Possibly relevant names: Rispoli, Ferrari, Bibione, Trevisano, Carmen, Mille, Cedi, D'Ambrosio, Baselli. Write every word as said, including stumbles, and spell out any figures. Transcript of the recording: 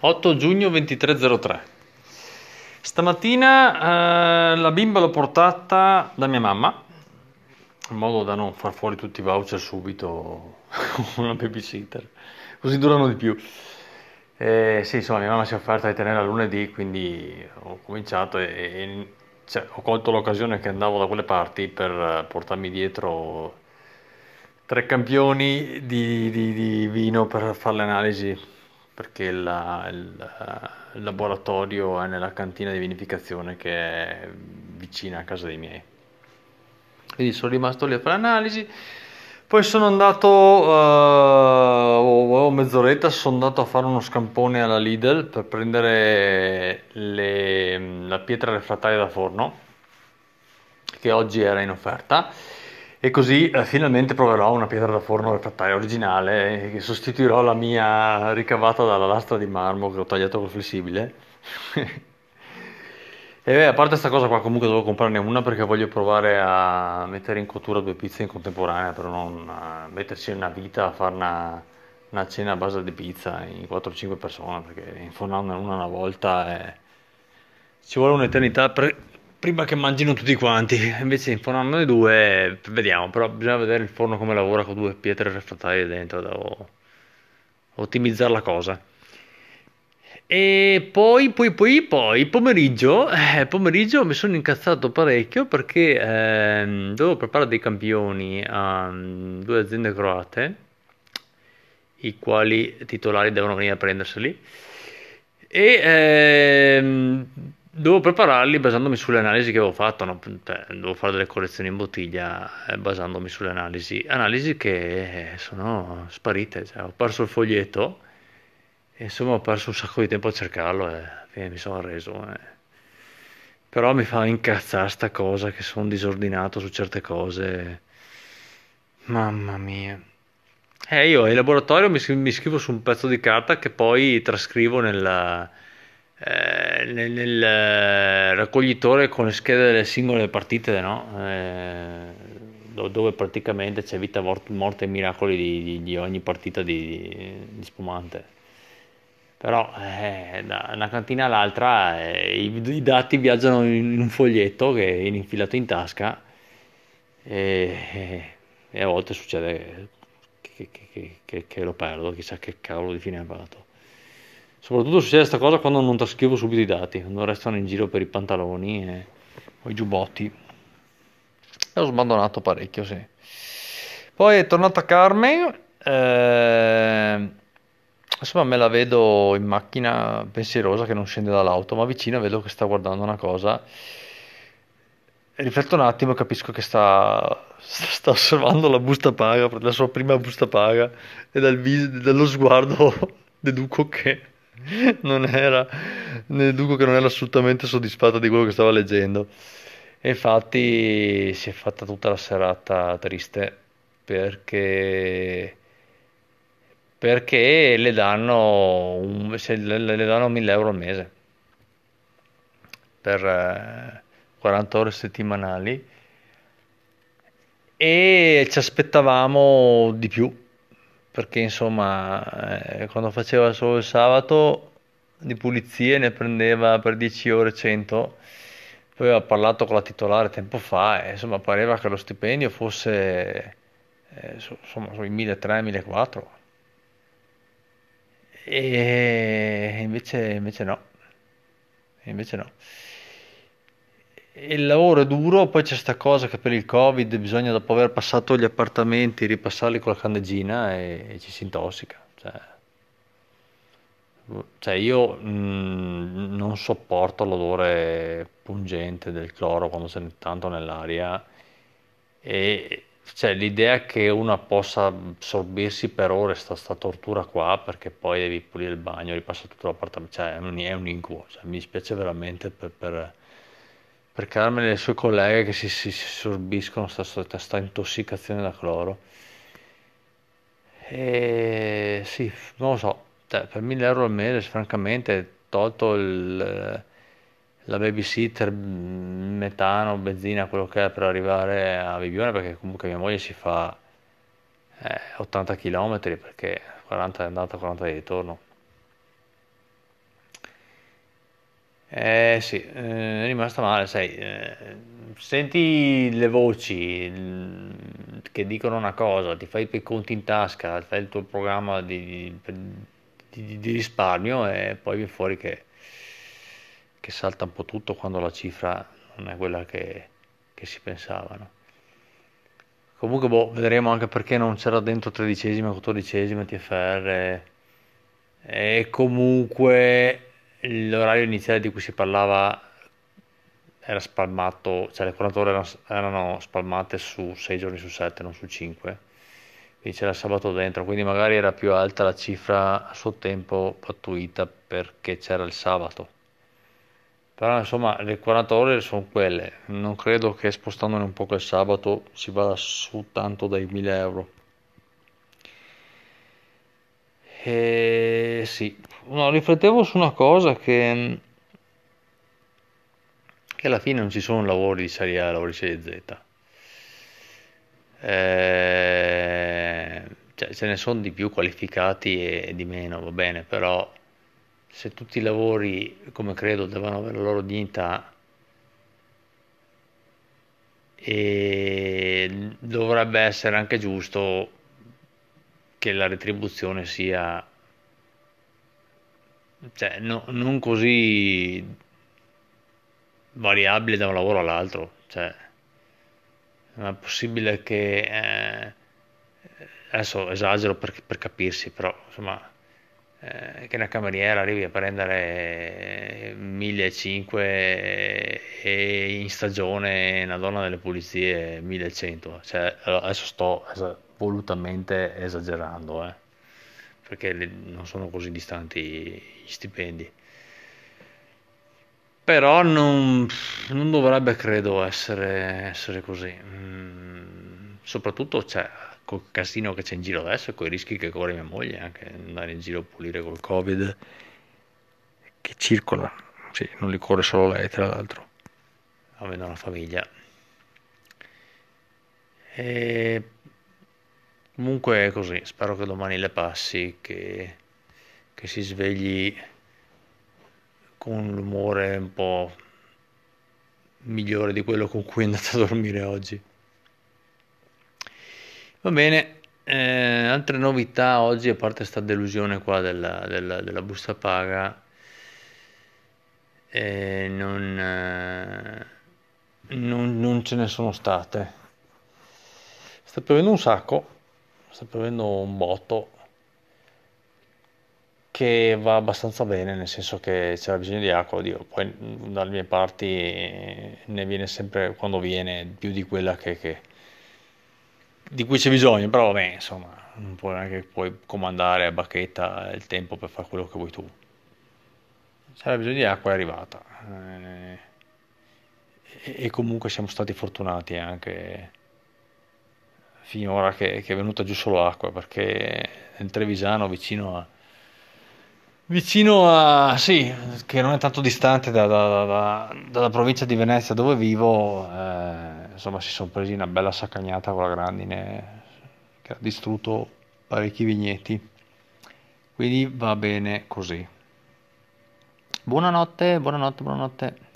otto giugno ventitré zero tre. Stamattina eh, la bimba l'ho portata da mia mamma, in modo da non far fuori tutti i voucher subito con una babysitter, così durano di più. Eh, sì, insomma, mia mamma si è offerta di tenere a lunedì, quindi ho cominciato e, e cioè, ho colto l'occasione che andavo da quelle parti per portarmi dietro tre campioni di, di, di vino per fare le analisi, perché la, il, il laboratorio è nella cantina di vinificazione che è vicina a casa dei miei. Quindi sono rimasto lì a fare l'analisi, poi sono andato, avevo uh, mezz'oretta, sono andato a fare uno scampone alla Lidl per prendere le, la pietra refrattaria da forno, che oggi era in offerta. E così eh, finalmente proverò una pietra da forno refrattaria originale, che sostituirò la mia ricavata dalla lastra di marmo che ho tagliato col flessibile. E beh, a parte questa cosa qua, comunque devo comprarne una perché voglio provare a mettere in cottura due pizze in contemporanea, per non uh, metterci una vita a fare una, una cena a base di pizza in quattro o cinque persone, perché infornarne una una volta è... ci vuole un'eternità per... prima che mangino tutti quanti. Invece infornando noi due, vediamo, però bisogna vedere il forno come lavora con due pietre refrattarie dentro, devo ottimizzare la cosa. E poi poi poi poi pomeriggio eh, pomeriggio mi sono incazzato parecchio perché eh, dovevo preparare dei campioni a um, due aziende croate, i quali titolari devono venire a prenderseli, e eh, devo prepararli basandomi sulle analisi che avevo fatto, no? Beh, devo fare delle correzioni in bottiglia eh, basandomi sulle analisi, analisi che eh, sono sparite, cioè, ho perso il foglietto e insomma ho perso un sacco di tempo a cercarlo e eh, mi sono arreso. Eh. Però mi fa incazzare sta cosa che sono disordinato su certe cose, mamma mia. Eh, io in laboratorio mi, mi scrivo su un pezzo di carta che poi trascrivo nella... Eh, nel, nel raccoglitore con le schede delle singole partite, no? Eh, dove praticamente c'è vita, morte e miracoli di, di, di ogni partita di, di spumante. Però eh, da una cantina all'altra eh, i, i dati viaggiano in un foglietto che è infilato in tasca, e, e a volte succede che, che, che, che, che lo perdo, chissà che cavolo di fine ha fatto. Soprattutto succede questa cosa quando non trascrivo subito i dati, quando restano in giro per i pantaloni e... o i giubbotti. E ho sbandonato parecchio, sì. Poi è tornata Carmen, eh... insomma me la vedo in macchina pensierosa che non scende dall'auto, ma vicino vedo che sta guardando una cosa. E rifletto un attimo e capisco che sta... sta osservando la busta paga, la sua prima busta paga, e dal viso, dallo sguardo deduco che non era deduco che non era assolutamente soddisfatta di quello che stava leggendo, e infatti si è fatta tutta la serata triste perché perché le danno un, se le, le danno mille euro al mese per quaranta ore settimanali, e ci aspettavamo di più perché insomma eh, quando faceva solo il sabato di pulizie ne prendeva per dieci ore cento. Poi aveva parlato con la titolare tempo fa e insomma pareva che lo stipendio fosse eh, so, insomma sui milletrecento millenquattrocento, e invece, invece no invece no il lavoro è duro. Poi c'è sta cosa che per il Covid bisogna, dopo aver passato gli appartamenti, ripassarli con la candeggina e, e ci si intossica, cioè, cioè io mh, non sopporto l'odore pungente del cloro quando c'è tanto nell'aria, e cioè, l'idea che una possa assorbirsi per ore sta, sta tortura qua, perché poi devi pulire il bagno, ripassa tutto l'appartamento, cioè è un, è un incubo, cioè, mi dispiace veramente per... per per Carmen e le sue colleghe che si, si, si sorbiscono questa intossicazione da cloro. E sì, non lo so, cioè, per mille euro al mese, francamente, tolto il, la babysitter, metano, benzina, quello che è per arrivare a Bibione, perché comunque mia moglie si fa eh, ottanta chilometri, perché quaranta è andata, quaranta è di ritorno. Eh sì, eh, è rimasta male, sai, eh, senti le voci mh, che dicono una cosa, ti fai i tuoi conti in tasca, fai il tuo programma di, di, di risparmio e poi viene fuori che, che salta un po' tutto quando la cifra non è quella che, che si pensavano. Comunque boh, vedremo anche perché non c'era dentro tredicesima, quattordicesima, T F R e comunque... L'orario iniziale di cui si parlava era spalmato, cioè le quaranta ore erano, erano spalmate su sei giorni su sette, non su cinque, quindi c'era il sabato dentro, quindi magari era più alta la cifra a suo tempo pattuita perché c'era il sabato. Però insomma le quaranta ore sono quelle, non credo che spostandone un po' il sabato si vada su tanto dai mille euro. Eh, sì, no, riflettevo su una cosa che, che alla fine non ci sono lavori di serie A, lavori di serie Z, eh, cioè, ce ne sono di più qualificati e, e di meno, va bene, però se tutti i lavori, come credo, devono avere la loro dignità e dovrebbe essere anche giusto che la retribuzione sia, cioè, no, non così variabile da un lavoro all'altro, cioè non è possibile che eh, adesso esagero per, per capirsi, però insomma eh, che una cameriera arrivi a prendere millecinquecento e in stagione una donna delle pulizie millecento, cioè adesso sto adesso, volutamente esagerando, eh? Perché le, non sono così distanti gli stipendi, però non, non dovrebbe, credo, essere, essere così, mm, soprattutto cioè, col casino che c'è in giro adesso e coi rischi che corre mia moglie, anche andare in giro a pulire col Covid che circola, sì, non li corre solo lei tra l'altro, avendo una famiglia. E comunque è così, spero che domani le passi, che, che si svegli con l'umore un po' migliore di quello con cui è andata a dormire oggi. Va bene, eh, altre novità oggi, a parte sta delusione qua della, della, della busta paga, eh, non, eh, non, non ce ne sono state. Sta piovendo un sacco. Sta prendendo un botto che va abbastanza bene, nel senso che c'era bisogno di acqua, oddio, poi dalle mie parti ne viene sempre, quando viene, più di quella che, che di cui c'è bisogno, però vabbè, insomma, non puoi neanche puoi comandare a bacchetta il tempo per fare quello che vuoi tu. C'era bisogno di acqua, è arrivata, e, e comunque siamo stati fortunati anche finora che, che è venuta giù solo acqua, perché nel Trevisano vicino a vicino a sì, che non è tanto distante da, da, da, dalla provincia di Venezia dove vivo, eh, insomma si sono presi una bella saccagnata con la grandine che ha distrutto parecchi vigneti, quindi va bene così. Buonanotte, buonanotte, buonanotte.